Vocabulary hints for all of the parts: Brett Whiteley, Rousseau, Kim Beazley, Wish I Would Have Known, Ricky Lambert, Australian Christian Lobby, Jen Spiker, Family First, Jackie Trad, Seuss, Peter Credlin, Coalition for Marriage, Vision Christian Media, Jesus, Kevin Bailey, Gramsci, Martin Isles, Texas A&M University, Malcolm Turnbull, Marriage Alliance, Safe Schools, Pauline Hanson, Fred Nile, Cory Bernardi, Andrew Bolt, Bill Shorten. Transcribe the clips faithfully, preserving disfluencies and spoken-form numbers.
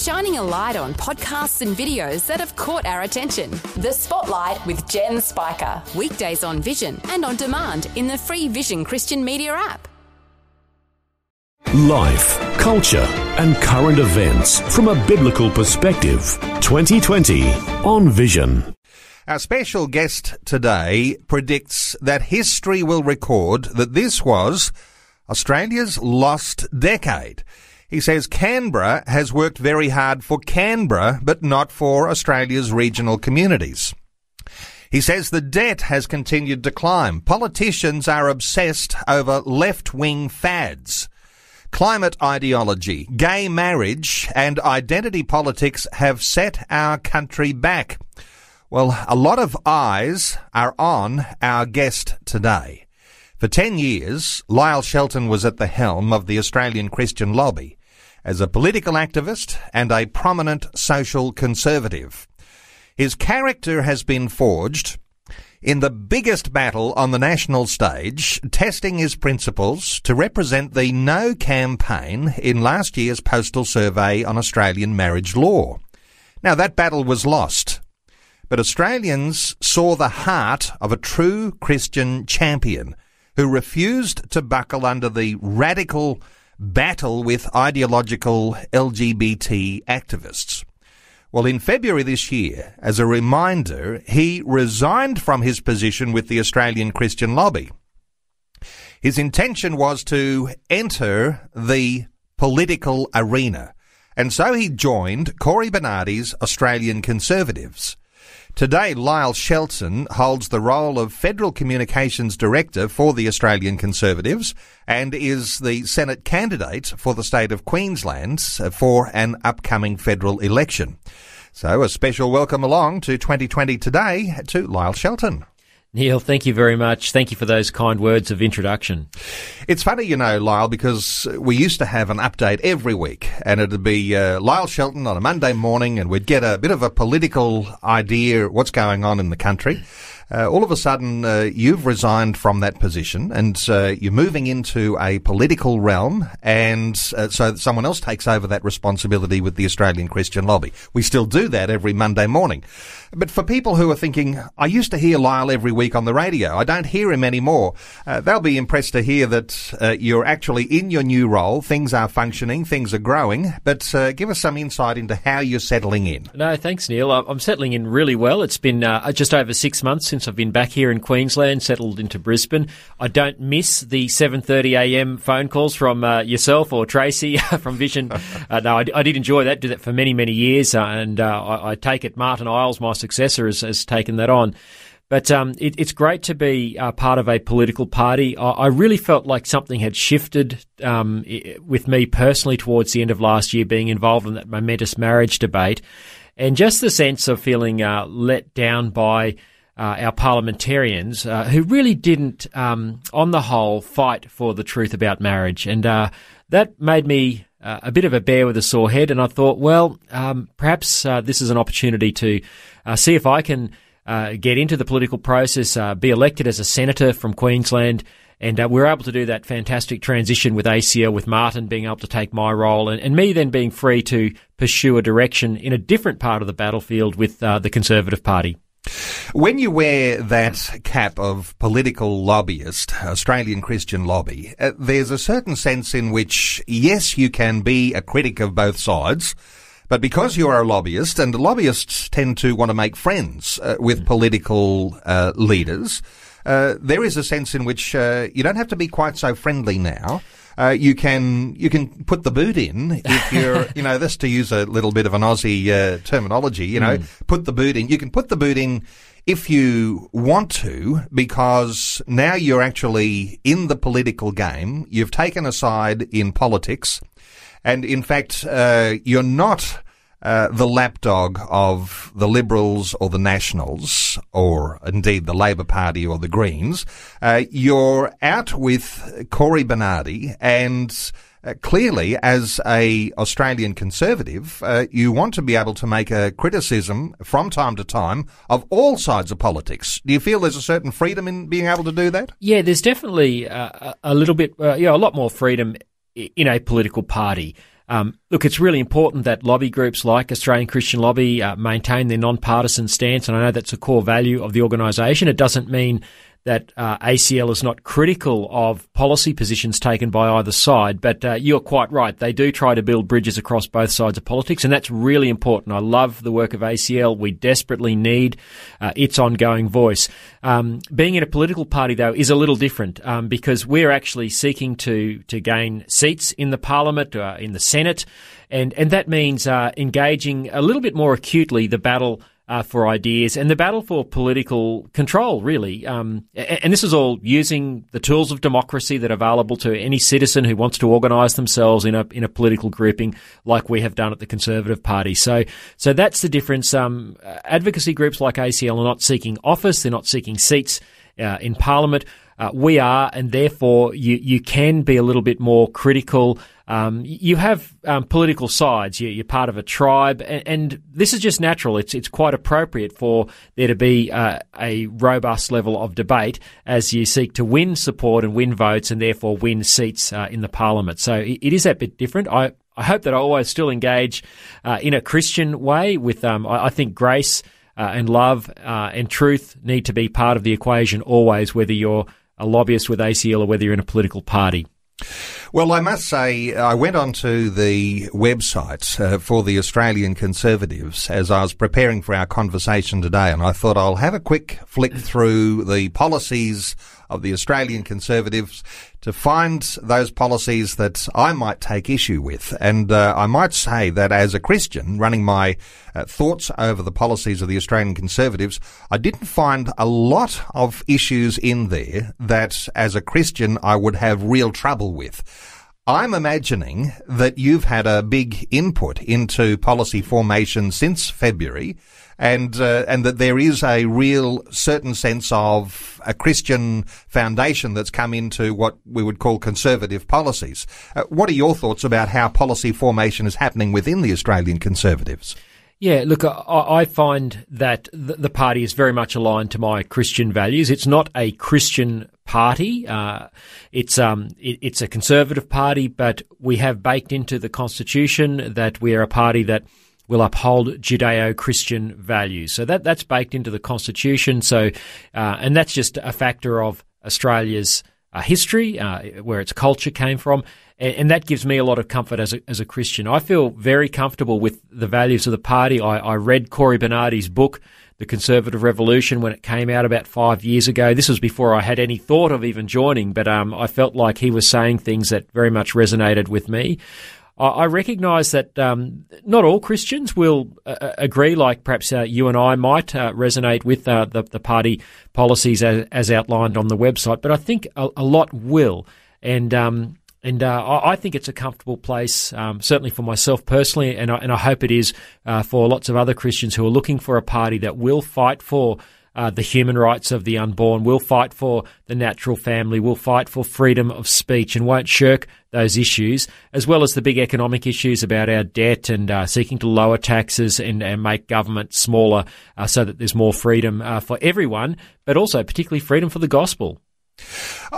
shining a light on podcasts and videos that have caught our attention. The Spotlight with Jen Spiker. Weekdays on Vision and on demand in the free Vision Christian Media app. Life, culture and current events from a biblical perspective. twenty twenty on Vision. Our special guest today predicts that history will record that this was Australia's lost decade. He says Canberra has worked very hard for Canberra, but not for Australia's regional communities. He says the debt has continued to climb. Politicians are obsessed over left-wing fads. Climate ideology, gay marriage and identity politics have set our country back. Well, a lot of eyes are on our guest today. For ten years, Lyle Shelton was at the helm of the Australian Christian Lobby as a political activist and a prominent social conservative. His character has been forged in the biggest battle on the national stage, testing his principles to represent the No campaign in last year's postal survey on Australian marriage law. Now, that battle was lost, but Australians saw the heart of a true Christian champion who refused to buckle under the radical battle with ideological L G B T activists. Well, in February this year, as a reminder, he resigned from his position with the Australian Christian Lobby. His intention was to enter the political arena, and so he joined Cory Bernardi's Australian Conservatives. Today, Lyle Shelton holds the role of Federal Communications Director for the Australian Conservatives and is the Senate candidate for the state of Queensland for an upcoming federal election. So a special welcome along to twenty twenty today to Lyle Shelton. Neil, thank you very much. Thank you for those kind words of introduction. It's funny, you know, Lyle, because we used to have an update every week, and it'd be uh, Lyle Shelton on a Monday morning, and we'd get a bit of a political idea of what's going on in the country. Uh, all of a sudden, uh, you've resigned from that position, and uh, you're moving into a political realm, and uh, so someone else takes over that responsibility with the Australian Christian Lobby. We still do that every Monday morning. But for people who are thinking, I used to hear Lyle every week on the radio, I don't hear him anymore, uh, they'll be impressed to hear that uh, you're actually in your new role, things are functioning, things are growing, but uh, give us some insight into how you're settling in. No, thanks, Neil. I'm settling in really well. It's been uh, just over six months since I've been back here in Queensland, settled into Brisbane. I don't miss the seven thirty a m phone calls from uh, yourself or Tracy from Vision. Uh, no, I, I did enjoy that, did that for many, many years, uh, and uh, I, I take it Martin Isles, my successor, has, has taken that on. But um, it, it's great to be uh, part of a political party. I, I really felt like something had shifted um, with me personally towards the end of last year, being involved in that momentous marriage debate, and just the sense of feeling uh, let down by Uh, our parliamentarians uh, who really didn't, um, on the whole, fight for the truth about marriage. And uh, that made me uh, a bit of a bear with a sore head, and I thought, well, um, perhaps uh, this is an opportunity to uh, see if I can uh, get into the political process, uh, be elected as a senator from Queensland. And uh, we were able to do that fantastic transition with A C L, with Martin being able to take my role, and, and me then being free to pursue a direction in a different part of the battlefield with uh, the Conservative Party. When you wear that cap of political lobbyist, Australian Christian Lobby, uh, there's a certain sense in which, yes, you can be a critic of both sides, but because you are a lobbyist, and lobbyists tend to want to make friends uh, with political uh, leaders, uh, there is a sense in which uh, you don't have to be quite so friendly now. Uh, you can you can put the boot in if you're, you know, this to use a little bit of an Aussie uh, terminology, you know, mm. put the boot in. You can put the boot in if you want to, because now you're actually in the political game. You've taken a side in politics, and in fact, uh, you're not uh, the lapdog of the Liberals or the Nationals or indeed the Labor Party or the Greens. Uh, you're out with Cory Bernardi, and uh, clearly as a Australian Conservative, uh, you want to be able to make a criticism from time to time of all sides of politics. Do you feel there's a certain freedom in being able to do that? Yeah, there's definitely uh, a little bit, uh, you know, a lot more freedom in a political party. Um, look, it's really important that lobby groups like Australian Christian Lobby uh, maintain their non-partisan stance, and I know that's a core value of the organisation. It doesn't mean that uh, A C L is not critical of policy positions taken by either side, but uh, you're quite right. They do try to build bridges across both sides of politics, and that's really important. I love the work of A C L. We desperately need uh, its ongoing voice. Um, being in a political party, though, is a little different um, because we're actually seeking to to gain seats in the parliament, uh, in the Senate, and, and that means uh, engaging a little bit more acutely the battle Uh, for ideas and the battle for political control, really. Um, and this is all using the tools of democracy that are available to any citizen who wants to organise themselves in a in a political grouping like we have done at the Conservative Party. So so that's the difference. Um, advocacy groups like A C L are not seeking office. They're not seeking seats uh, in Parliament. Uh, we are, and therefore you, you can be a little bit more critical. Um, you have um, political sides. You're part of a tribe, and, and this is just natural. It's it's quite appropriate for there to be uh, a robust level of debate as you seek to win support and win votes, and therefore win seats uh, in the parliament. So it, it is that bit different. I, I hope that I always still engage uh, in a Christian way. With um, I, I think grace uh, and love uh, and truth need to be part of the equation always, whether you're a lobbyist with A C L or whether you're in a political party. Well, I must say, I went onto the website uh, for the Australian Conservatives as I was preparing for our conversation today, and I thought I'll have a quick flick through the policies of the Australian Conservatives to find those policies that I might take issue with. And uh, I might say that as a Christian, running my uh, thoughts over the policies of the Australian Conservatives, I didn't find a lot of issues in there that as a Christian I would have real trouble with. I'm imagining that you've had a big input into policy formation since February, and uh, and that there is a real certain sense of a Christian foundation that's come into what we would call conservative policies. Uh, what are your thoughts about how policy formation is happening within the Australian Conservatives? Yeah, look, I, I find that the party is very much aligned to my Christian values. It's not a Christian party. Uh, it's um, it, it's a conservative party, but we have baked into the constitution that we are a party that will uphold Judeo-Christian values. So that that's baked into the constitution. So, uh, and that's just a factor of Australia's uh, history, uh, where its culture came from, and, and that gives me a lot of comfort as a, as a Christian. I feel very comfortable with the values of the party. I, I read Cory Bernardi's book, The Conservative Revolution, when it came out about five years ago. This was before I had any thought of even joining, but um, I felt like he was saying things that very much resonated with me. I, I recognise that um, not all Christians will uh, agree, like perhaps uh, you and I might uh, resonate with uh, the, the party policies as, as outlined on the website, but I think a, a lot will. And um, and uh, I think it's a comfortable place, um, certainly for myself personally, and I, and I hope it is uh, for lots of other Christians who are looking for a party that will fight for uh, the human rights of the unborn, will fight for the natural family, will fight for freedom of speech, and won't shirk those issues, as well as the big economic issues about our debt and uh, seeking to lower taxes and, and make government smaller uh, so that there's more freedom uh, for everyone, but also particularly freedom for the gospel.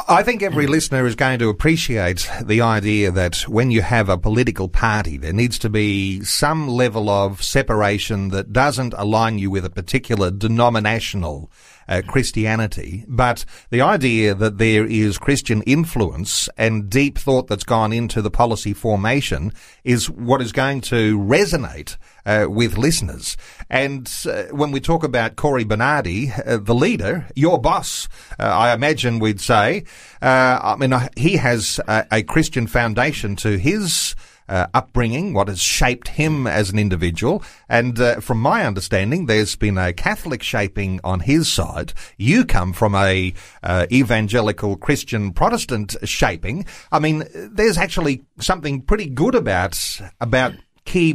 I think every listener is going to appreciate the idea that when you have a political party, there needs to be some level of separation that doesn't align you with a particular denominational Uh, Christianity, but the idea that there is Christian influence and deep thought that's gone into the policy formation is what is going to resonate uh, with listeners. And uh, when we talk about Cory Bernardi, uh, the leader, your boss, uh, I imagine we'd say, uh, I mean, he has a, a Christian foundation to his Uh, upbringing, what has shaped him as an individual. And uh, from my understanding, there's been a Catholic shaping on his side. You come from a uh, evangelical Christian Protestant shaping. I mean, there's actually something pretty good about about key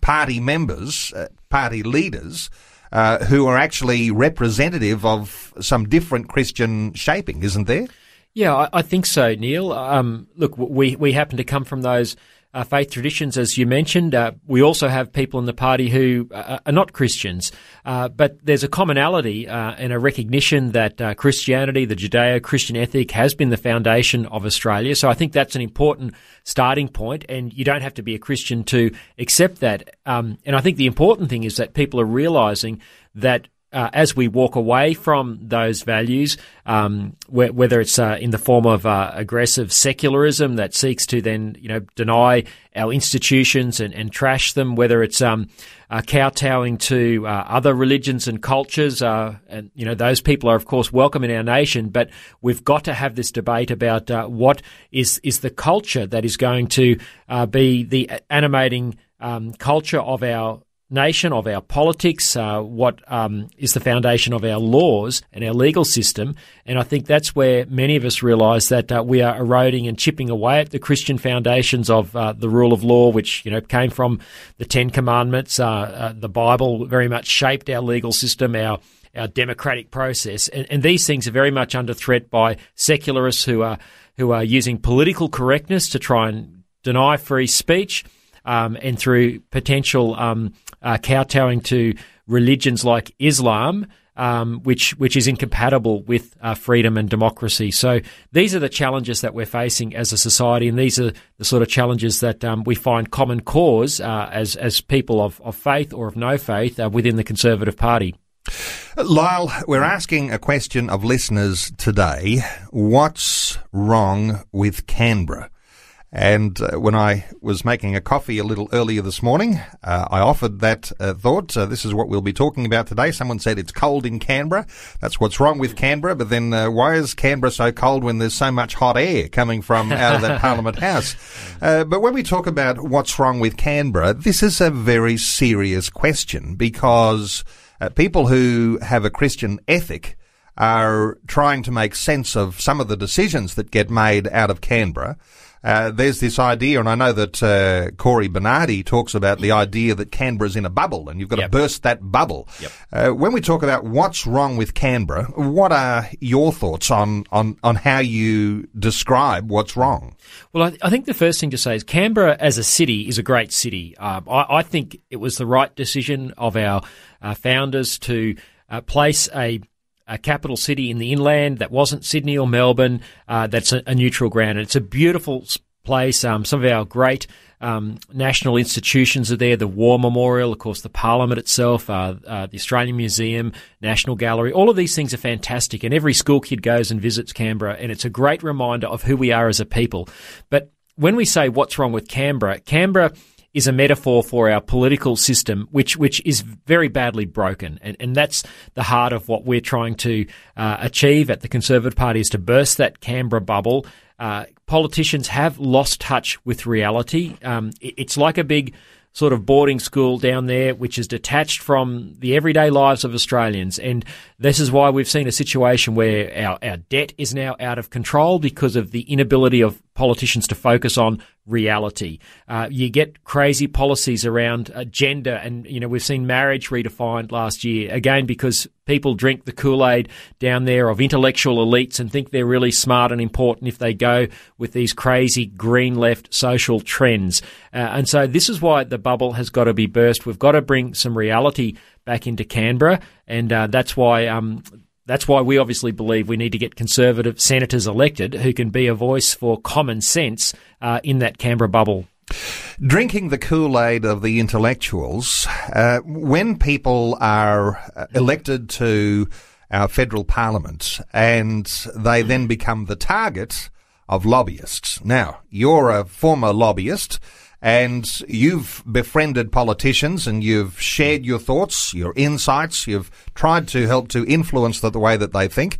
party members, uh, party leaders, uh, who are actually representative of some different Christian shaping, isn't there? Yeah, I, I think so, Neil. Um, look, we, we happen to come from those uh, faith traditions, as you mentioned. Uh, we also have people in the party who uh, are not Christians, uh, but there's a commonality uh, and a recognition that uh, Christianity, the Judeo-Christian ethic, has been the foundation of Australia. So I think that's an important starting point, and you don't have to be a Christian to accept that. Um, and I think the important thing is that people are realising that Uh, as we walk away from those values, um, wh- whether it's uh, in the form of uh, aggressive secularism that seeks to then, you know, deny our institutions and, and trash them, whether it's um, uh, kowtowing to uh, other religions and cultures, uh, and you know, those people are of course welcome in our nation, but we've got to have this debate about uh, what is is the culture that is going to uh, be the animating um, culture of our nation, of our politics, uh, what um, is the foundation of our laws and our legal system. And I think that's where many of us realise that uh, we are eroding and chipping away at the Christian foundations of uh, the rule of law, which, you know, came from the Ten Commandments. Uh, uh, the Bible very much shaped our legal system, our our democratic process. And, and these things are very much under threat by secularists who are who are using political correctness to try and deny free speech, um, and through potential um Uh, kowtowing to religions like Islam, um, which which is incompatible with uh, freedom and democracy. So these are the challenges that we're facing as a society, and these are the sort of challenges that um, we find common cause uh, as as people of, of faith or of no faith uh, within the Conservative Party. Lyle, we're asking a question of listeners today. What's wrong with Canberra? And uh, when I was making a coffee a little earlier this morning, uh, I offered that uh, thought. Uh, this is what we'll be talking about today. Someone said it's cold in Canberra. That's what's wrong with Canberra. But then uh, why is Canberra so cold when there's so much hot air coming from out of that Parliament House? Uh, but when we talk about what's wrong with Canberra, this is a very serious question, because uh, people who have a Christian ethic are trying to make sense of some of the decisions that get made out of Canberra. Uh, there's this idea, and I know that uh, Cory Bernardi talks about the idea that Canberra's in a bubble and you've got yep. to burst that bubble. Yep. Uh, when we talk about what's wrong with Canberra, what are your thoughts on, on, on how you describe what's wrong? Well, I, I think the first thing to say is Canberra as a city is a great city. Um, I, I think it was the right decision of our uh, founders to uh, place a a capital city in the inland that wasn't Sydney or Melbourne, uh, that's a, a neutral ground. And it's a beautiful place. Um, some of our great um, national institutions are there, the War Memorial, of course, the Parliament itself, uh, uh, the Australian Museum, National Gallery. All of these things are fantastic, and every school kid goes and visits Canberra, and it's a great reminder of who we are as a people. But when we say what's wrong with Canberra, Canberra is a metaphor for our political system, which which is very badly broken. And, and that's the heart of what we're trying to uh, achieve at the Conservative Party, is to burst that Canberra bubble. Uh, politicians have lost touch with reality. Um, it, it's like a big sort of boarding school down there, which is detached from the everyday lives of Australians. And this is why we've seen a situation where our, our debt is now out of control, because of the inability of politicians to focus on reality. Uh, you get crazy policies around uh, gender, and, you know, we've seen marriage redefined last year, again, because people drink the Kool-Aid down there of intellectual elites and think they're really smart and important if they go with these crazy green left social trends. Uh, and so this is why the bubble has got to be burst. We've got to bring some reality back into Canberra, and uh, that's why um, that's why we obviously believe we need to get Conservative senators elected who can be a voice for common sense uh, in that Canberra bubble. Drinking the Kool-Aid of the intellectuals, uh, when people are elected to our federal parliament and they then become the target of lobbyists. Now, you're a former lobbyist, and you've befriended politicians and you've shared your thoughts, your insights. You've tried to help to influence the, the way that they think.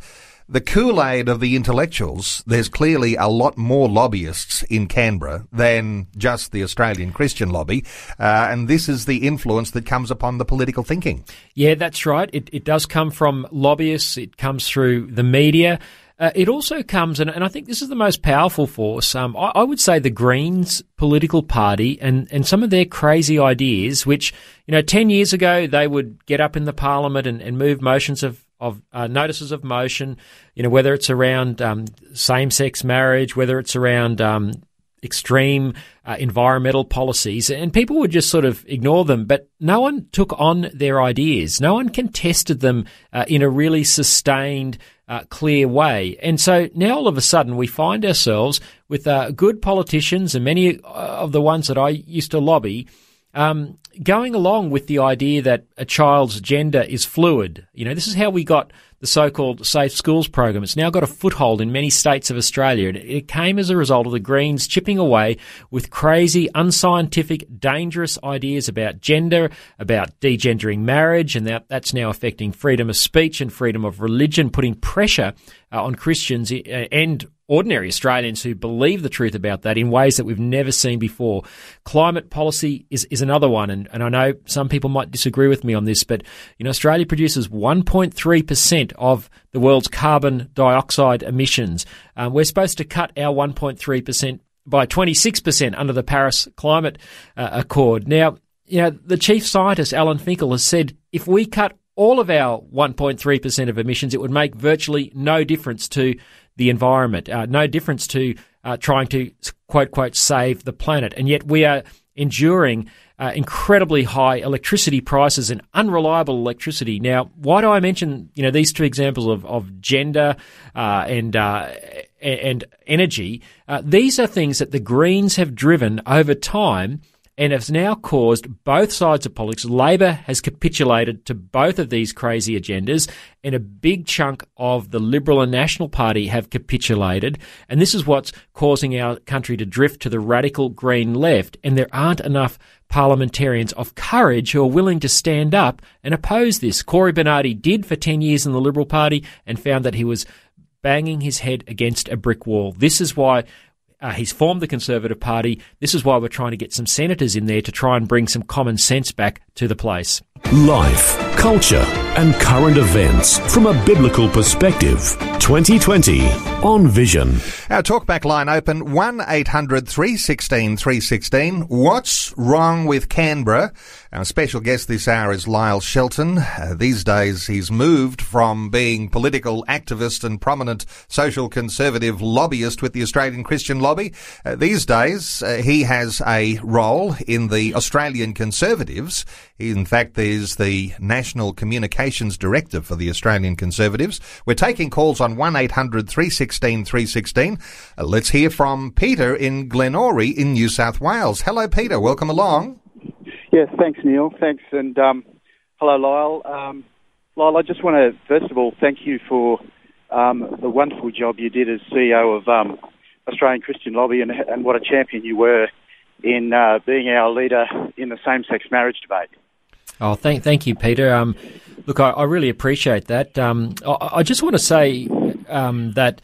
The Kool-Aid of the intellectuals, there's clearly a lot more lobbyists in Canberra than just the Australian Christian Lobby, uh, and this is the influence that comes upon the political thinking. Yeah, that's right. It, it does come from lobbyists. It comes through the media. Uh, it also comes, and, and I think this is the most powerful force, um, I, I would say the Greens political party and, and some of their crazy ideas, which, you know, ten years ago they would get up in the parliament and, and move motions of, of uh, notices of motion, you know, whether it's around um, same-sex marriage, whether it's around um, extreme uh, environmental policies, and people would just sort of ignore them. But no one took on their ideas. No one contested them uh, in a really sustained, uh, clear way. And so now all of a sudden we find ourselves with uh, good politicians, and many of the ones that I used to lobby, um, going along with the idea that a child's gender is fluid. You know, this is how we got the so-called Safe Schools program. It's now got a foothold in many states of Australia, and it came as a result of the Greens chipping away with crazy, unscientific, dangerous ideas about gender, about degendering marriage, and that, that's now affecting freedom of speech and freedom of religion, putting pressure uh, on Christians and ordinary Australians who believe the truth about that in ways that we've never seen before. Climate policy is, is another one, and, and I know some people might disagree with me on this, but you know, Australia produces one point three percent of the world's carbon dioxide emissions. Um, we're supposed to cut our one point three percent by twenty-six percent under the Paris Climate uh, Accord. Now, you know, the chief scientist, Alan Finkel, has said if we cut all of our one point three percent of emissions, it would make virtually no difference to the environment, uh, no difference to uh, trying to, quote, quote, save the planet. And yet we are enduring uh, incredibly high electricity prices and unreliable electricity. Now, why do I mention, you know, these two examples of, of gender uh, and uh, and energy? Uh, these are things that the Greens have driven over time and have now caused both sides of politics. Labor has capitulated to both of these crazy agendas, and a big chunk of the Liberal and National Party have capitulated. And this is what's causing our country to drift to the radical green left. And there aren't enough parliamentarians of courage who are willing to stand up and oppose this. Cory Bernardi did for ten years in the Liberal Party and found that he was banging his head against a brick wall. This is why Uh, he's formed the Conservative Party. This is why we're trying to get some senators in there to try and bring some common sense back to the place. Life, culture and current events from a biblical perspective. twenty twenty on Vision. Our talkback line open one eight hundred three one six three one six. What's wrong with Canberra? Our special guest this hour is Lyle Shelton. Uh, these days he's moved from being political activist and prominent social conservative lobbyist with the Australian Christian Lobby. Uh, these days uh, he has a role in the Australian Conservatives. He, in fact, is the National Communications Director for the Australian Conservatives. We're taking calls on one eight hundred three one six three one six. Uh, let's hear from Peter in Glenora in New South Wales. Hello, Peter. Welcome along. Yes, thanks, Neil. Thanks, and um, hello, Lyle. Um, Lyle, I just want to, first of all, thank you for um, the wonderful job you did as C E O of um, Australian Christian Lobby, and, and what a champion you were in uh, being our leader in the same-sex marriage debate. Oh, thank, thank you, Peter. Um, look, I, I really appreciate that. Um, I, I just want to say um, that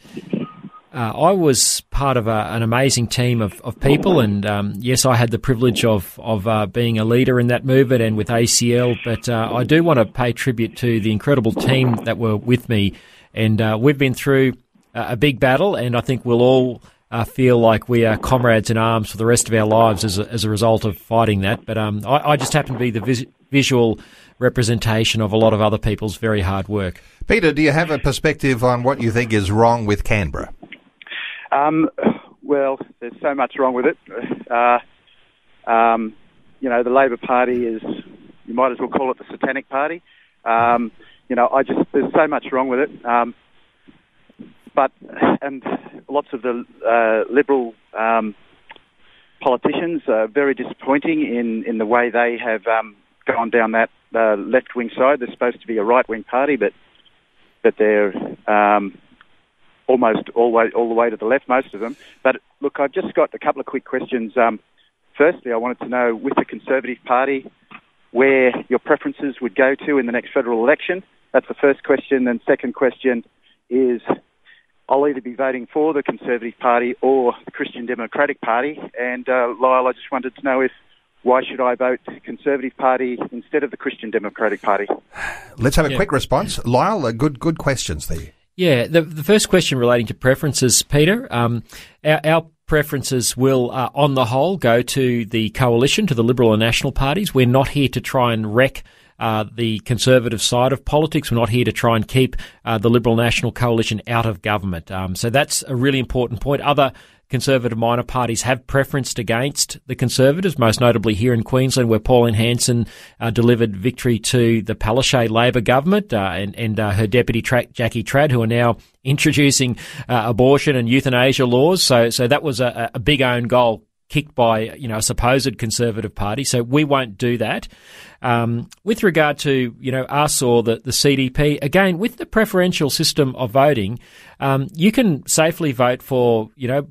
Uh, I was part of a, an amazing team of, of people, and um, yes, I had the privilege of of uh, being a leader in that movement and with A C L, but uh, I do want to pay tribute to the incredible team that were with me, and uh, we've been through a big battle, and I think we'll all uh, feel like we are comrades in arms for the rest of our lives as a, as a result of fighting that, but um, I, I just happen to be the vis- visual representation of a lot of other people's very hard work. Peter, do you have a perspective on what you think is wrong with Canberra? Um, well, there's so much wrong with it. Uh, um, you know, the Labor Party is, you might as well call it the Satanic Party. Um, you know, I just, there's so much wrong with it. Um, but, and lots of the uh, Liberal um, politicians are very disappointing in, in the way they have um, gone down that uh, left-wing side. They're supposed to be a right-wing party, but, but they're... Um, almost all the, way, all the way to the left, most of them. But, look, I've just got a couple of quick questions. Um, firstly, I wanted to know, with the Conservative Party, where your preferences would go to in the next federal election. That's the first question. And second question is, I'll either be voting for the Conservative Party or the Christian Democratic Party. And, uh, Lyle, I just wanted to know if why should I vote Conservative Party instead of the Christian Democratic Party? Let's have a yeah. quick response. Lyle, uh, good, good questions there. Yeah, the, the first question relating to preferences, Peter, um, our, our preferences will, uh, on the whole, go to the coalition, to the Liberal and National parties. We're not here to try and wreck uh, the Conservative side of politics. We're not here to try and keep uh, the Liberal National coalition out of government. Um, so that's a really important point. Other Conservative minor parties have preferenced against the Conservatives, most notably here in Queensland, where Pauline Hanson uh, delivered victory to the Palaszczuk Labor government uh, and, and uh, her deputy Tra- Jackie Trad, who are now introducing uh, abortion and euthanasia laws. So, so that was a, a big own goal kicked by, you know, a supposed Conservative party. So we won't do that. Um, with regard to, you know, us or the, the C D P, again, with the preferential system of voting, um, you can safely vote for, you know,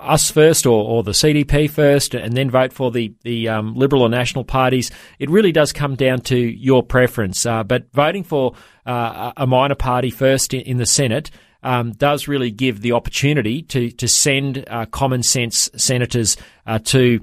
us first or, or the C D P first and then vote for the, the um, Liberal or National parties. It really does come down to your preference. Uh, but voting for uh, a minor party first in, in the Senate um, does really give the opportunity to, to send uh, common sense senators uh, to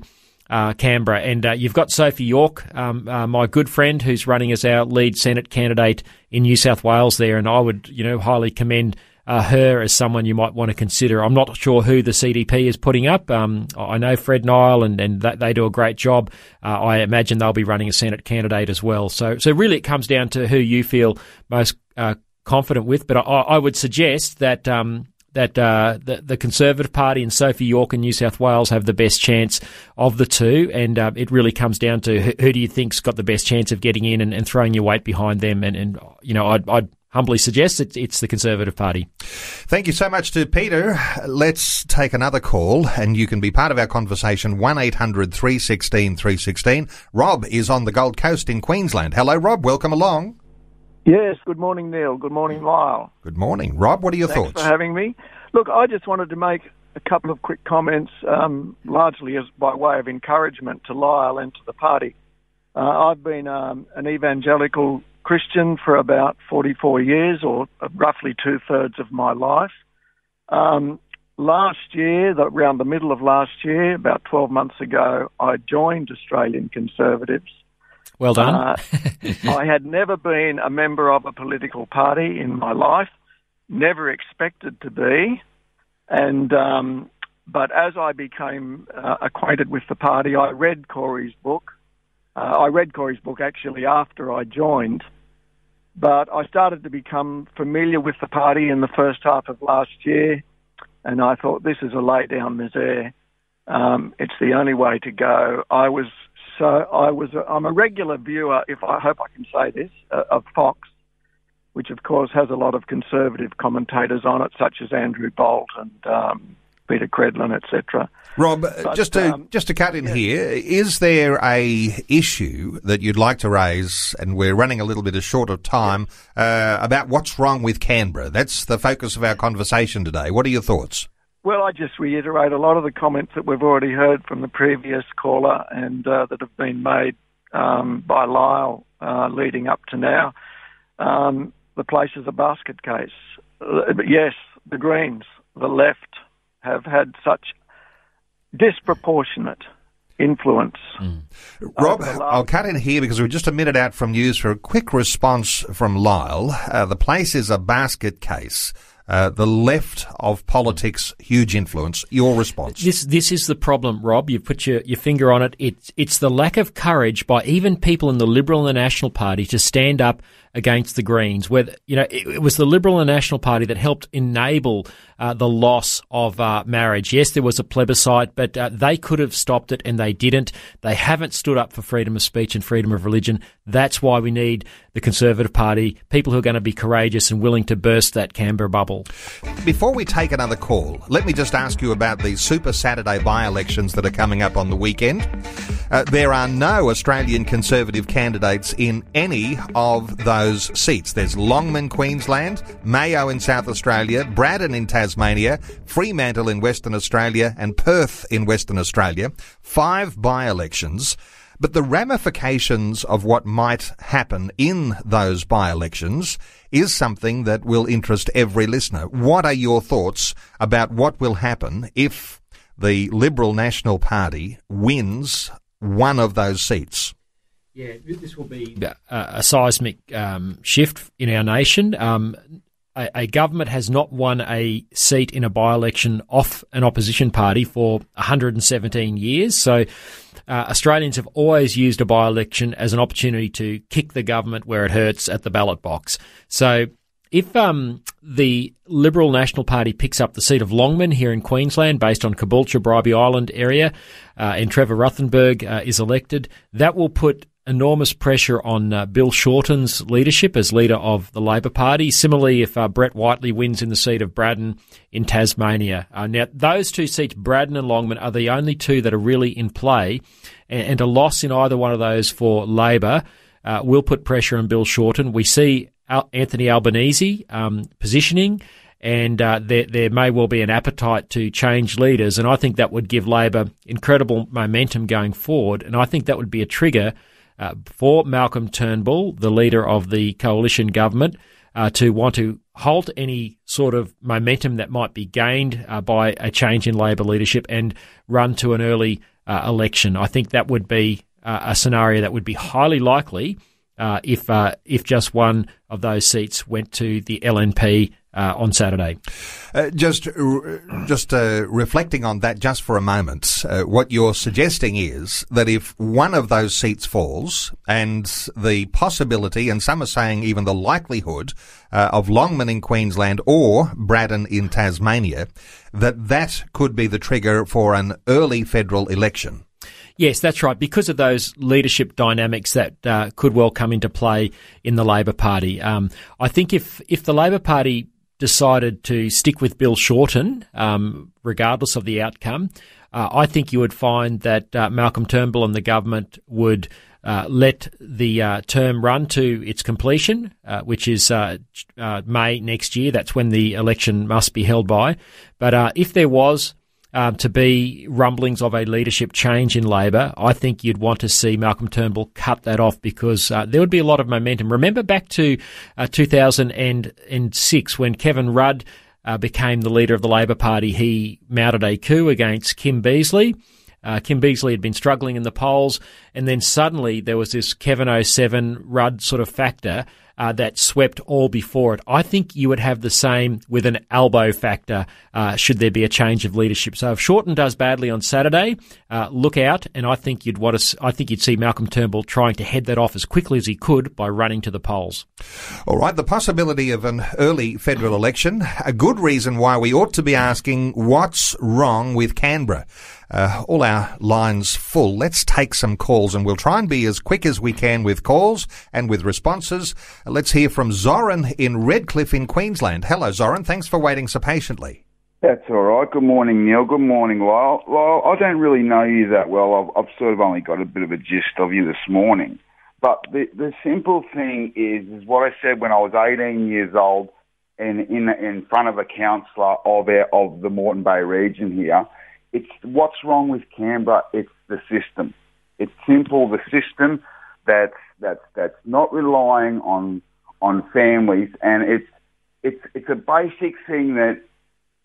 uh, Canberra. And uh, you've got Sophie York, um, uh, my good friend, who's running as our lead Senate candidate in New South Wales there. And I would, you know, highly commend Uh, her as someone you might want to consider. I'm not sure who the C D P is putting up. Um, I know Fred Nile and, and that they do a great job. Uh, I imagine they'll be running a Senate candidate as well. So, so really it comes down to who you feel most uh, confident with. But I, I would suggest that um, that uh, the, the Conservative Party and Sophie York in New South Wales have the best chance of the two. And uh, it really comes down to who, who do you think's got the best chance of getting in and, and throwing your weight behind them. And, and you know, I'd, I'd humbly suggest it, it's the Conservative Party. Thank you so much to Peter. Let's take another call, and you can be part of our conversation, one eight hundred three one six three one six. Rob is on the Gold Coast in Queensland. Hello, Rob. Welcome along. Yes, good morning, Neil. Good morning, Lyle. Good morning. Rob, what are your Thanks thoughts? Thanks for having me. Look, I just wanted to make a couple of quick comments, um, largely as by way of encouragement to Lyle and to the party. Uh, I've been um, an evangelical Christian for about forty-four years, or roughly two-thirds of my life. Um, last year, around the middle of last year, about twelve months ago, I joined Australian Conservatives. Well done. Uh, I had never been a member of a political party in my life, never expected to be, and um, but as I became uh, acquainted with the party, I read Cory's book. Uh, I read Cory's book actually after I joined, but I started to become familiar with the party in the first half of last year, and I thought, this is a lay-down misère. Um, it's the only way to go. I was so I was. A, I'm a regular viewer, if I hope I can say this, uh, of Fox, which of course has a lot of conservative commentators on it, such as Andrew Bolt and Um, Peter Credlin, et cetera. Rob, but, just to um, just to cut in yeah. here, is there a issue that you'd like to raise, and we're running a little bit of short of time, yeah. uh, about what's wrong with Canberra? That's the focus of our conversation today. What are your thoughts? Well, I just reiterate a lot of the comments that we've already heard from the previous caller and uh, that have been made um, by Lyle uh, leading up to now. Um, the place is a basket case. Uh, yes, the Greens, the left, have had such disproportionate influence. Mm. Rob, I'll cut in here because we're just a minute out from news for a quick response from Lyle. Uh, the place is a basket case. Uh, the left of politics, huge influence. Your response? This this is the problem, Rob. You put your, your finger on it. It's, it's the lack of courage by even people in the Liberal and National Party to stand up against the Greens. Whether, you know, it, it was the Liberal and National Party that helped enable uh, the loss of uh, marriage. Yes, there was a plebiscite, but uh, they could have stopped it and they didn't. They haven't stood up for freedom of speech and freedom of religion. That's why we need the Conservative Party, people who are going to be courageous and willing to burst that Canberra bubble. Before we take another call, let me just ask you about the Super Saturday by-elections that are coming up on the weekend. Uh, there are no Australian Conservative candidates in any of those seats. There's Longman, Queensland, Mayo in South Australia, Braddon in Tasmania, Fremantle in Western Australia, and Perth in Western Australia. Five by-elections. But the ramifications of what might happen in those by-elections is something that will interest every listener. What are your thoughts about what will happen if the Liberal National Party wins one of those seats? Yeah, this will be a, a seismic um, shift in our nation. Um, a, a government has not won a seat in a by-election off an opposition party for one hundred seventeen years, so Uh, Australians have always used a by-election as an opportunity to kick the government where it hurts at the ballot box. So If um, the Liberal National Party picks up the seat of Longman here in Queensland, based on Caboolture, Bribie Island area, uh, and Trevor Ruthenberg uh, is elected, that will put enormous pressure on uh, Bill Shorten's leadership as leader of the Labor Party. Similarly, if uh, Brett Whiteley wins in the seat of Braddon in Tasmania. Uh, now, those two seats, Braddon and Longman, are the only two that are really in play, and, and a loss in either one of those for Labor uh, will put pressure on Bill Shorten. We see Al- Anthony Albanese um, positioning, and uh, there, there may well be an appetite to change leaders, and I think that would give Labor incredible momentum going forward, and I think that would be a trigger Uh, for Malcolm Turnbull, the leader of the coalition government, uh, to want to halt any sort of momentum that might be gained uh, by a change in Labor leadership and run to an early uh, election. I think that would be uh, a scenario that would be highly likely uh, if uh, if just one of those seats went to the L N P uh, on Saturday. Uh, just just uh, reflecting on that just for a moment, uh, what you're suggesting is that if one of those seats falls, and the possibility, and some are saying even the likelihood, uh, of Longman in Queensland or Braddon in Tasmania, that that could be the trigger for an early federal election. Yes, that's right, because of those leadership dynamics that uh, could well come into play in the Labor Party. Um, I think if, if the Labor Party decided to stick with Bill Shorten, um, regardless of the outcome, uh, I think you would find that uh, Malcolm Turnbull and the government would uh, let the uh, term run to its completion, uh, which is uh, uh, May next year. That's when the election must be held by. But uh, if there was Um, to be rumblings of a leadership change in Labor, I think you'd want to see Malcolm Turnbull cut that off, because uh, there would be a lot of momentum. Remember back to uh, two thousand six when Kevin Rudd uh, became the leader of the Labor Party. He mounted a coup against Kim Beazley. Uh, Kim Beazley had been struggling in the polls, and then suddenly there was this Kevin oh seven Rudd sort of factor uh, that swept all before it. I think you would have the same with an elbow factor uh, should there be a change of leadership. So if Shorten does badly on Saturday, uh, look out, and I think you'd want to. I think you'd see Malcolm Turnbull trying to head that off as quickly as he could by running to the polls. All right, the possibility of an early federal election, a good reason why we ought to be asking what's wrong with Canberra. Uh, all our lines full. Let's take some calls, and we'll try and be as quick as we can with calls and with responses. Let's hear from Zoran in Redcliffe in Queensland. Hello, Zoran. Thanks for waiting so patiently. That's all right. Good morning, Neil. Good morning, Lyle. Lyle, I don't really know you that well. I've, I've sort of only got a bit of a gist of you this morning. But the, the simple thing is, is what I said when I was eighteen years old and in, in front of a councillor of, our, of the Moreton Bay region here. It's what's wrong with Canberra. It's the system. It's simple. The system that's that's that's not relying on on families, and it's it's it's a basic thing that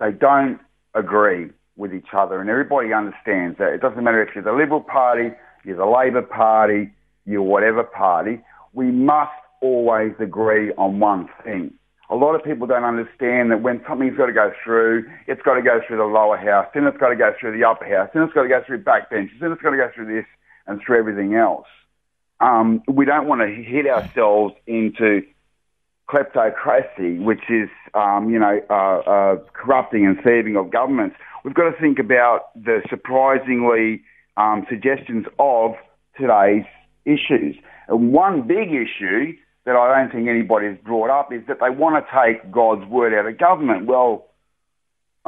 they don't agree with each other, and everybody understands that. It doesn't matter if you're the Liberal Party, you're the Labor Party, you're whatever party. We must always agree on one thing. A lot of people don't understand that when something's got to go through, it's got to go through the lower house, then it's got to go through the upper house, then it's got to go through backbenches, then it's got to go through this and through everything else. Um, we don't want to hit ourselves into kleptocracy, which is, um, you know, uh, uh, corrupting and thieving of governments. We've got to think about the surprisingly um, suggestions of today's issues. And one big issue that I don't think anybody's brought up is that they want to take God's word out of government. Well,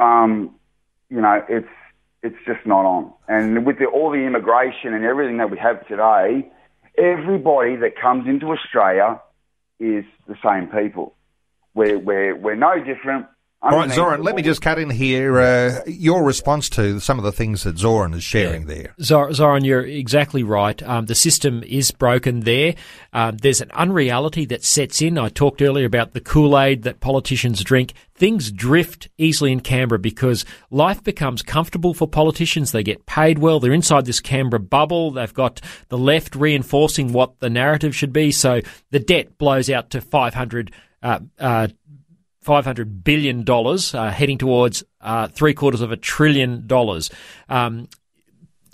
um, you know, it's it's just not on. And with the, all the immigration and everything that we have today, everybody that comes into Australia is the same people. We're, we're, we're no different. All right, Zoran, let me just cut in here. Uh, your response to some of the things that Zoran is sharing there. Zoran, you're exactly right. Um, the system is broken there. Uh, there's an unreality that sets in. I talked earlier about the Kool-Aid that politicians drink. Things drift easily in Canberra because life becomes comfortable for politicians. They get paid well. They're inside this Canberra bubble. They've got the left reinforcing what the narrative should be. So the debt blows out to five hundred uh, uh five hundred billion dollars, uh, heading towards uh, three-quarters of a trillion dollars. Um,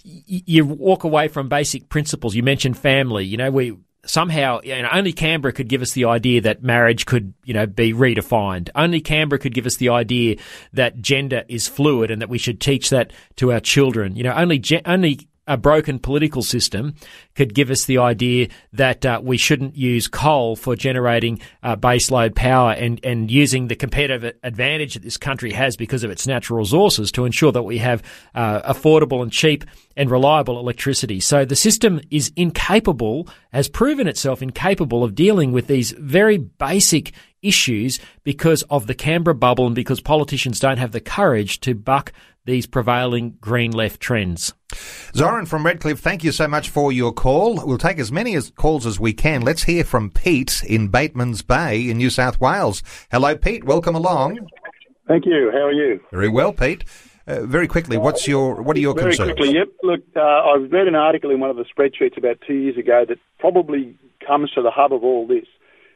y- you walk away from basic principles. You mentioned family. You know, we somehow, you know, only Canberra could give us the idea that marriage could, you know, be redefined. Only Canberra could give us the idea that gender is fluid and that we should teach that to our children. You know, only only a broken political system could give us the idea that uh, we shouldn't use coal for generating uh, baseload power and, and using the competitive advantage that this country has because of its natural resources to ensure that we have uh, affordable and cheap and reliable electricity. So the system is incapable, has proven itself incapable of dealing with these very basic issues because of the Canberra bubble and because politicians don't have the courage to buck these prevailing green left trends. Zoran from Redcliffe, thank you so much for your call. We'll take as many as calls as we can. Let's hear from Pete in Batemans Bay in New South Wales. Hello, Pete. Welcome along. Thank you. How are you? Very well, Pete. Uh, very quickly, what's your what are your very concerns? Very quickly, yep. Look, uh, I've read an article in one of the spreadsheets about two years ago that probably comes to the hub of all this,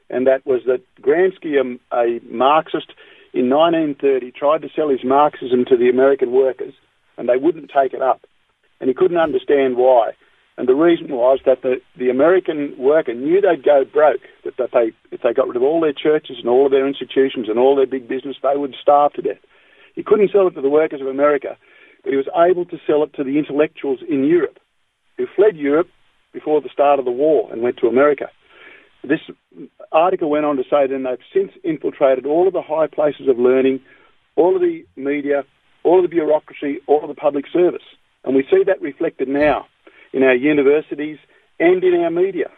and that was that Gramsci, um, a Marxist, in nineteen thirty, tried to sell his Marxism to the American workers, and they wouldn't take it up. And he couldn't understand why. And the reason was that the, the American worker knew they'd go broke, that, that they, if they got rid of all their churches and all of their institutions and all their big business, they would starve to death. He couldn't sell it to the workers of America, but he was able to sell it to the intellectuals in Europe, who fled Europe before the start of the war and went to America. This article went on to say then they've since infiltrated all of the high places of learning, all of the media, all of the bureaucracy, all of the public service. And we see that reflected now in our universities and in our media.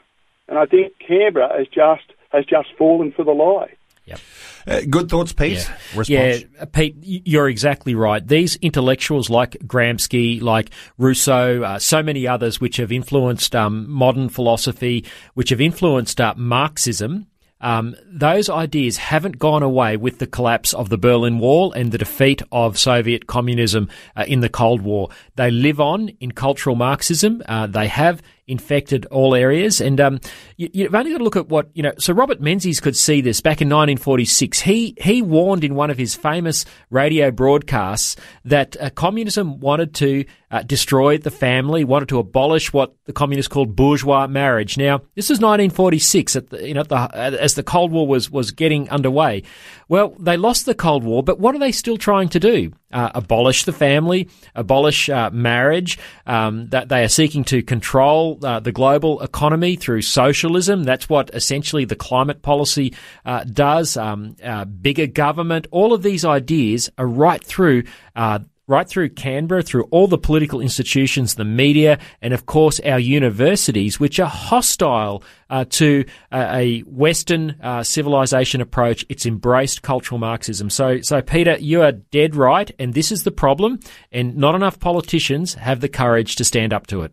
And I think Canberra has just has just fallen for the lie. Yep. Uh, good thoughts, Pete. Yeah. yeah, Pete, you're exactly right. These intellectuals like Gramsci, like Rousseau, uh, so many others which have influenced um, modern philosophy, which have influenced uh, Marxism, um, those ideas haven't gone away with the collapse of the Berlin Wall and the defeat of Soviet communism uh, in the Cold War. They live on in cultural Marxism. Uh, they have infected all areas, and um, you, you've only got to look at what you know. So Robert Menzies could see this back in nineteen forty-six. He he warned in one of his famous radio broadcasts that uh, communism wanted to uh, destroy the family, wanted to abolish what the communists called bourgeois marriage. Now this is nineteen forty-six, at the, you know, at the, as the Cold War was was getting underway. Well, they lost the Cold War, but what are they still trying to do? Uh, abolish the family, abolish uh, marriage. Um, that they are seeking to control Uh, the global economy through socialism. That's what essentially the climate policy uh, does, um, uh, bigger government. All of these ideas are right through uh, right through Canberra, through all the political institutions, the media, and of course our universities, which are hostile uh, to uh, a Western uh, civilization approach. It's embraced cultural Marxism. So, so Peter, you are dead right, and this is the problem, and not enough politicians have the courage to stand up to it.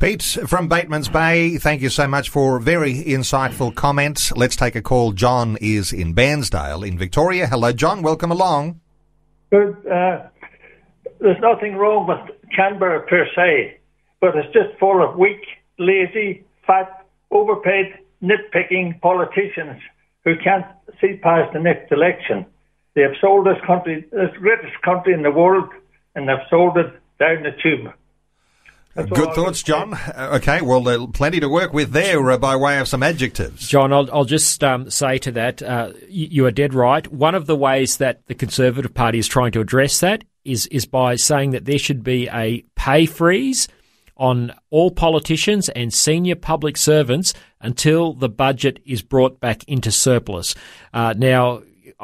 Pete from Batemans Bay, thank you so much for very insightful comments. Let's take a call. John is in Bairnsdale in Victoria. Hello, John. Welcome along. Good. Uh, there's nothing wrong with Canberra per se, but it's just full of weak, lazy, fat, overpaid, nitpicking politicians who can't see past the next election. They have sold this country, this greatest country in the world, and they've sold it down the tube. That's Good thoughts, John. Okay, well, uh, plenty to work with there uh, by way of some adjectives. John, I'll, I'll just um, say to that, uh, you, you are dead right. One of the ways that the Conservative Party is trying to address that is is by saying that there should be a pay freeze on all politicians and senior public servants until the budget is brought back into surplus. Uh, now,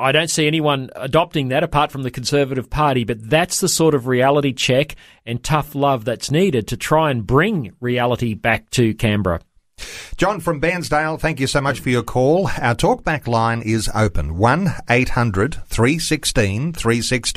I don't see anyone adopting that apart from the Conservative Party, but that's the sort of reality check and tough love that's needed to try and bring reality back to Canberra. John from Bairnsdale, thank you so much for your call. Our talkback line is open, one eight hundred three one six three one six.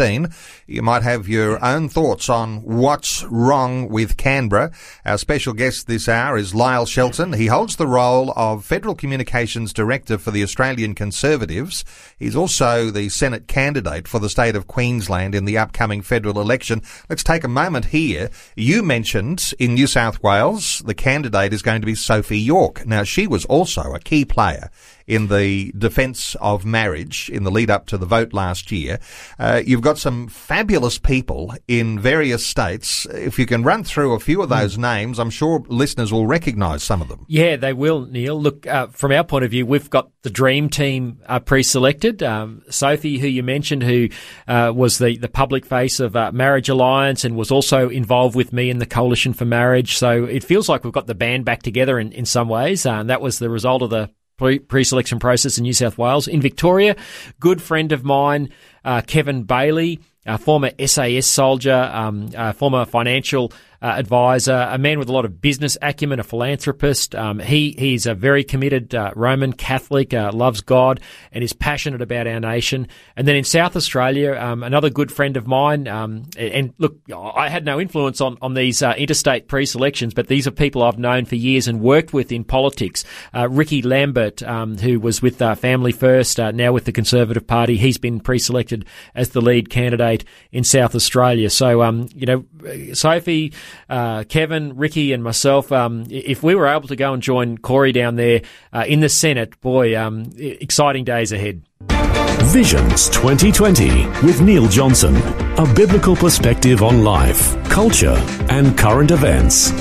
You might have your own thoughts on what's wrong with Canberra. Our special guest this hour is Lyle Shelton. He holds the role of Federal Communications Director for the Australian Conservatives. He's also the Senate candidate for the state of Queensland in the upcoming federal election. Let's take a moment here. You mentioned in New South Wales the candidate is going to be Sophie York. Now, she was also a key player in the defence of marriage in the lead up to the vote last year. Uh, you've got some fabulous people in various states. If you can run through a few of those mm. names, I'm sure listeners will recognise some of them. Yeah, they will, Neil. Look, uh, from our point of view, we've got the dream team uh, pre-selected. Um, Sophie, who you mentioned, who uh, was the, the public face of uh, Marriage Alliance and was also involved with me in the Coalition for Marriage. So it feels like we've got the band back together in, in some ways. Uh, and that was the result of the pre-selection process in New South Wales. In Victoria, good friend of mine, uh, Kevin Bailey, a former S A S soldier, um, a former financial uh, advisor, a man with a lot of business acumen, a philanthropist. Um, he he's a very committed uh, Roman Catholic, uh, loves God and is passionate about our nation. And then in South Australia, um, another good friend of mine. Um, and look, I had no influence on on these uh, interstate pre-selections, but these are people I've known for years and worked with in politics. Uh, Ricky Lambert, um, who was with uh, Family First, uh, now with the Conservative Party, he's been pre-selected as the lead candidate in South Australia. So, um, you know, Sophie, uh, Kevin, Ricky and myself, um, if we were able to go and join Cory down there uh, in the Senate, boy, um, exciting days ahead. Visions twenty twenty with Neil Johnson. A biblical perspective on life, culture and current events.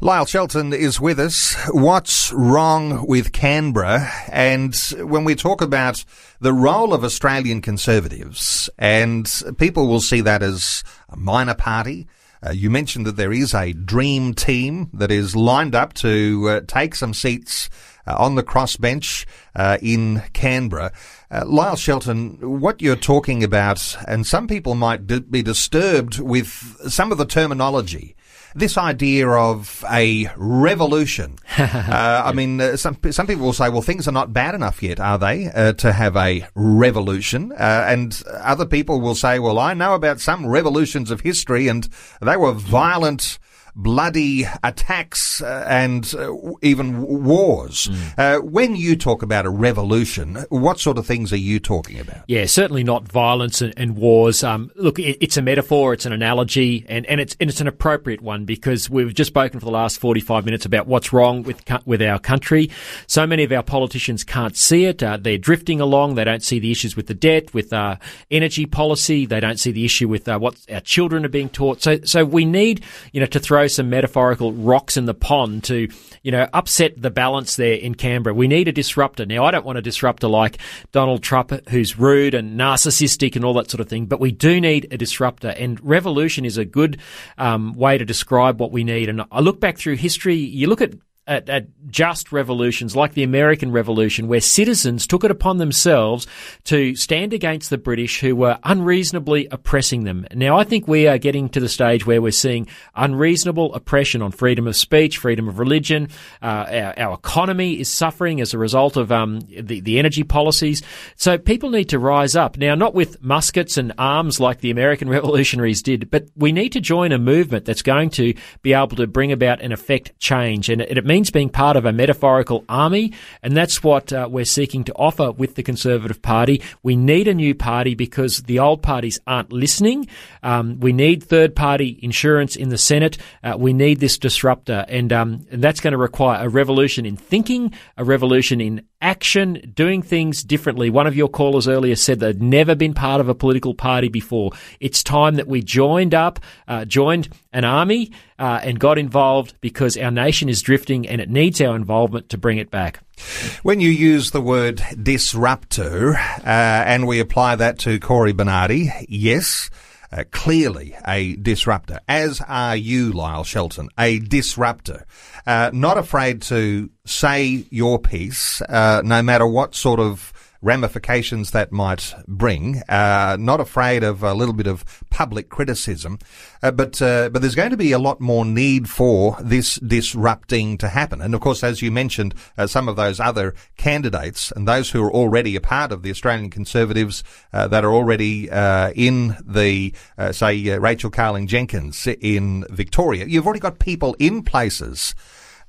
Lyle Shelton is with us. What's wrong with Canberra? And when we talk about the role of Australian Conservatives, and people will see that as a minor party. Uh, you mentioned that there is a dream team that is lined up to uh, take some seats uh, on the crossbench uh, in Canberra. Uh, Lyle Shelton, what you're talking about, and some people might d- be disturbed with some of the terminology. This idea of a revolution. Uh, I mean, uh, some some people will say, well, things are not bad enough yet, are they, uh, to have a revolution? Uh, and other people will say, well, I know about some revolutions of history, and they were violent, bloody attacks uh, and uh, even wars. Mm. Uh, when you talk about a revolution, what sort of things are you talking about? Yeah, certainly not violence and, and wars. Um, look, it, it's a metaphor, it's an analogy, and, and it's and it's an appropriate one because we've just spoken for the last forty-five minutes about what's wrong with with our country. So many of our politicians can't see it. Uh, they're drifting along. They don't see the issues with the debt, with uh, energy policy. They don't see the issue with uh, what our children are being taught. So, so we need, you know, to throw some metaphorical rocks in the pond to, you know, upset the balance there in Canberra. We need a disruptor. Now, I don't want a disruptor like Donald Trump, who's rude and narcissistic and all that sort of thing, but we do need a disruptor. And revolution is a good um, way to describe what we need. And I look back through history, you look at At, at just revolutions like the American Revolution, where citizens took it upon themselves to stand against the British who were unreasonably oppressing them. Now, I think we are getting to the stage where we're seeing unreasonable oppression on freedom of speech, freedom of religion. Uh, our, our economy is suffering as a result of um, the, the energy policies. So people need to rise up. Now, not with muskets and arms like the American revolutionaries did, but we need to join a movement that's going to be able to bring about and effect change. And it, it means being part of a metaphorical army, and that's what uh, we're seeking to offer with the Conservative Party. We need a new party because the old parties aren't listening. Um, we need third-party insurance in the Senate. Uh, we need this disruptor, and, um, and that's going to require a revolution in thinking, a revolution in action, doing things differently. One of your callers earlier said they'd never been part of a political party before. It's time that we joined up, uh, joined an army, uh, and got involved because our nation is drifting and it needs our involvement to bring it back. When you use the word disruptor, uh, and we apply that to Cory Bernardi, yes, uh, clearly a disruptor, as are you, Lyle Shelton, a disruptor. Uh, not afraid to say your piece, uh, no matter what sort of ramifications that might bring, uh, not afraid of a little bit of public criticism, uh, but uh, but there's going to be a lot more need for this disrupting to happen. And of course, as you mentioned, uh, some of those other candidates and those who are already a part of the Australian Conservatives uh, that are already uh, in the, uh, say, uh, Rachel Carling Jenkins in Victoria, you've already got people in places.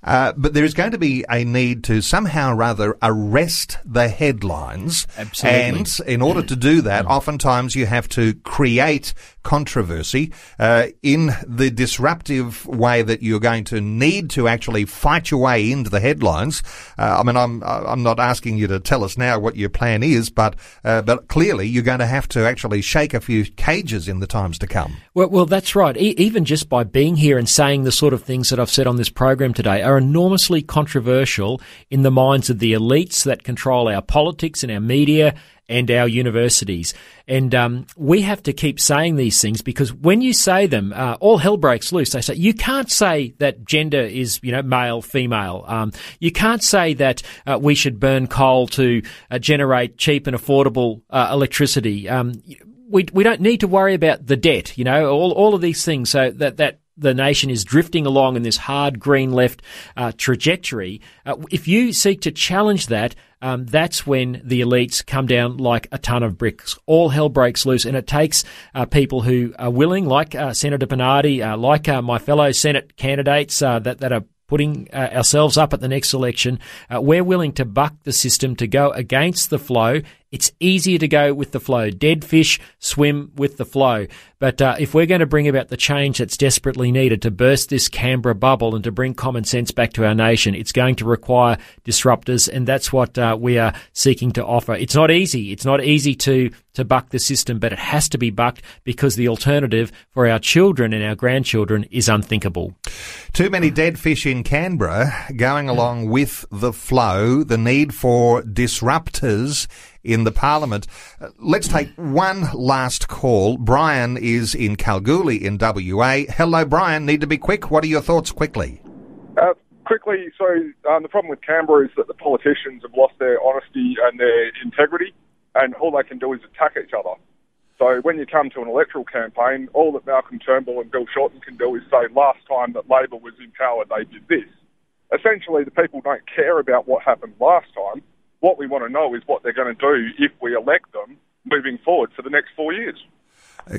Uh, but there is going to be a need to somehow or other arrest the headlines. Absolutely. And in order to do that, oftentimes you have to create controversy uh, in the disruptive way that you're going to need to actually fight your way into the headlines. Uh, I mean, I'm I'm not asking you to tell us now what your plan is, but uh, but clearly you're going to have to actually shake a few cages in the times to come. Well, well, that's right. E- even just by being here and saying the sort of things that I've said on this program today are enormously controversial in the minds of the elites that control our politics and our media and our universities. And um, we have to keep saying these things, because when you say them, uh, all hell breaks loose. They say, you can't say that gender is, you know, male, female. Um, you can't say that uh, we should burn coal to uh, generate cheap and affordable uh, electricity. Um, we we don't need to worry about the debt, you know, all, all of these things. So that, that the nation is drifting along in this hard green left uh, trajectory. Uh, if you seek to challenge that, Um, that's when the elites come down like a ton of bricks. All hell breaks loose, and it takes uh, people who are willing, like uh, Senator Bernardi, uh, like uh, my fellow Senate candidates uh, that, that are putting uh, ourselves up at the next election. Uh, we're willing to buck the system, to go against the flow. It's easier to go with the flow. Dead fish swim with the flow. But uh, if we're going to bring about the change that's desperately needed to burst this Canberra bubble and to bring common sense back to our nation, it's going to require disruptors, and that's what uh, we are seeking to offer. It's not easy. It's not easy to, to buck the system, but it has to be bucked, because the alternative for our children and our grandchildren is unthinkable. Too many dead fish in Canberra going along with the flow, the need for disruptors in the parliament. Uh, let's take one last call. Brian is in Kalgoorlie in W A. Hello, Brian. Need to be quick. What are your thoughts quickly? Uh, quickly, so um, the problem with Canberra is that the politicians have lost their honesty and their integrity, and all they can do is attack each other. So when you come to an electoral campaign, all that Malcolm Turnbull and Bill Shorten can do is say, last time that Labor was in power, they did this. Essentially, the people don't care about what happened last time. What we want to know is what they're going to do if we elect them moving forward for the next four years.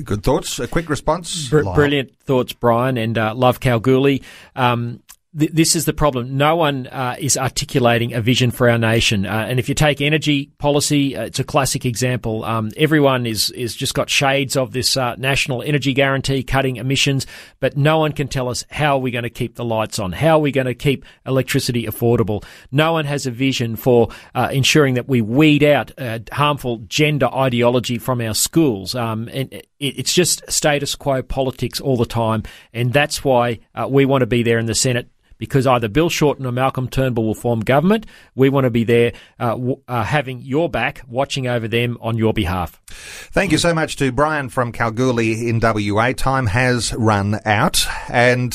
Good thoughts. A quick response. Br- brilliant thoughts, Brian, and uh, love Kalgoorlie. Um, th- this is the problem. No one uh, is articulating a vision for our nation. Uh, and if you take energy policy, uh, it's a classic example. Um, everyone is, is just got shades of this uh, national energy guarantee, cutting emissions, but no one can tell us how we're going to keep the lights on, how we're going to keep electricity affordable. No one has a vision for uh, ensuring that we weed out uh, harmful gender ideology from our schools. Um, and it, it's just status quo politics all the time, and that's why uh, we want to be there in the Senate, because either Bill Shorten or Malcolm Turnbull will form government. We want to be there uh, w- uh, having your back, watching over them on your behalf. Thank you so much to Brian from Kalgoorlie in W A. Time has run out. And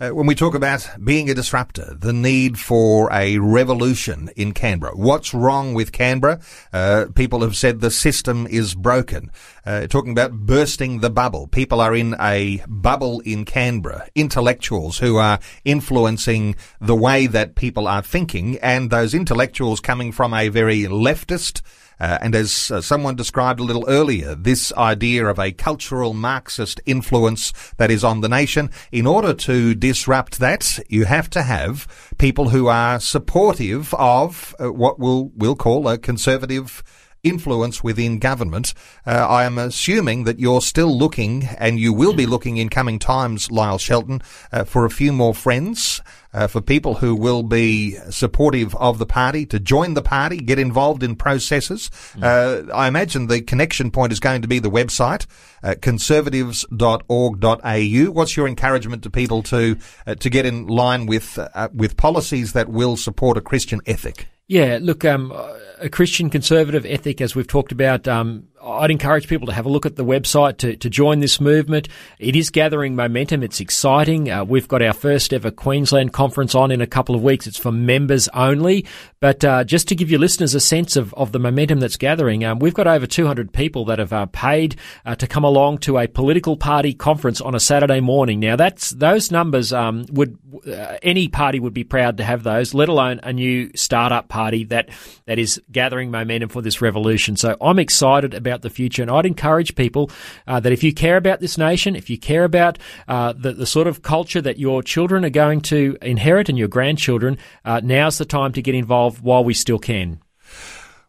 uh, when we talk about being a disruptor, the need for a revolution in Canberra, what's wrong with Canberra? Uh, people have said the system is broken. Uh, talking about bursting the bubble. People are in a bubble in Canberra, intellectuals who are influenced the way that people are thinking, and those intellectuals coming from a very leftist, uh, and as uh, someone described a little earlier, this idea of a cultural Marxist influence that is on the nation. In order to disrupt that, you have to have people who are supportive of uh, what we'll, we'll call a conservative influence within government. Uh, I am assuming that you're still looking, and you will be looking in coming times, Lyle Shelton, uh, for a few more friends, uh, for people who will be supportive of the party, to join the party, get involved in processes. Uh, I imagine the connection point is going to be the website, uh, conservatives dot org dot a u. What's your encouragement to people to uh, to get in line with uh, with policies that will support a Christian ethic? Yeah, look, um, a Christian conservative ethic, as we've talked about, um, I'd encourage people to have a look at the website, to, to join this movement. It is gathering momentum. It's exciting. Uh, we've got our first ever Queensland conference on in a couple of weeks. It's for members only. But uh, just to give your listeners a sense of, of the momentum that's gathering, um, we've got over two hundred people that have uh, paid uh, to come along to a political party conference on a Saturday morning. Now, that's those numbers um, would uh, any party would be proud to have those, let alone a new startup party. Party that, that is gathering momentum for this revolution. So I'm excited about the future, and I'd encourage people uh, that if you care about this nation, if you care about uh, the, the sort of culture that your children are going to inherit and your grandchildren, uh, now's the time to get involved while we still can.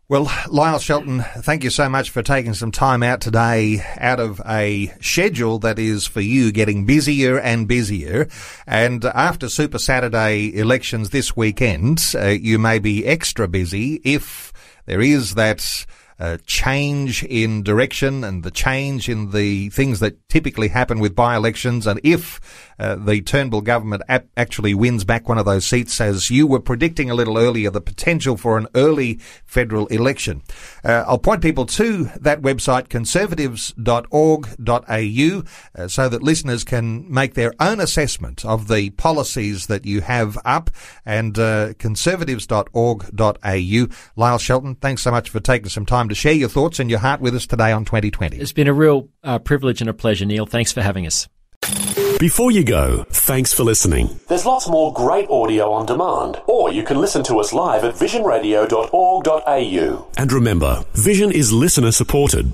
Well, Lyle Shelton, thank you so much for taking some time out today out of a schedule that is for you getting busier and busier. And after Super Saturday elections this weekend, uh, you may be extra busy if there is that uh, change in direction and the change in the things that typically happen with by-elections. And if uh, the Turnbull government ap- actually wins back one of those seats, as you were predicting a little earlier, the potential for an early federal election. Uh, I'll point people to that website, conservatives dot org dot a u, uh, so that listeners can make their own assessment of the policies that you have up, and uh, conservatives dot org dot a u. Lyle Shelton, thanks so much for taking some time to share your thoughts and your heart with us today on twenty twenty. It's been a real uh, privilege and a pleasure, Neil. Thanks for having us. Before you go, thanks for listening. There's lots more great audio on demand, or you can listen to us live at vision radio dot org dot a u. And remember, Vision is listener supported.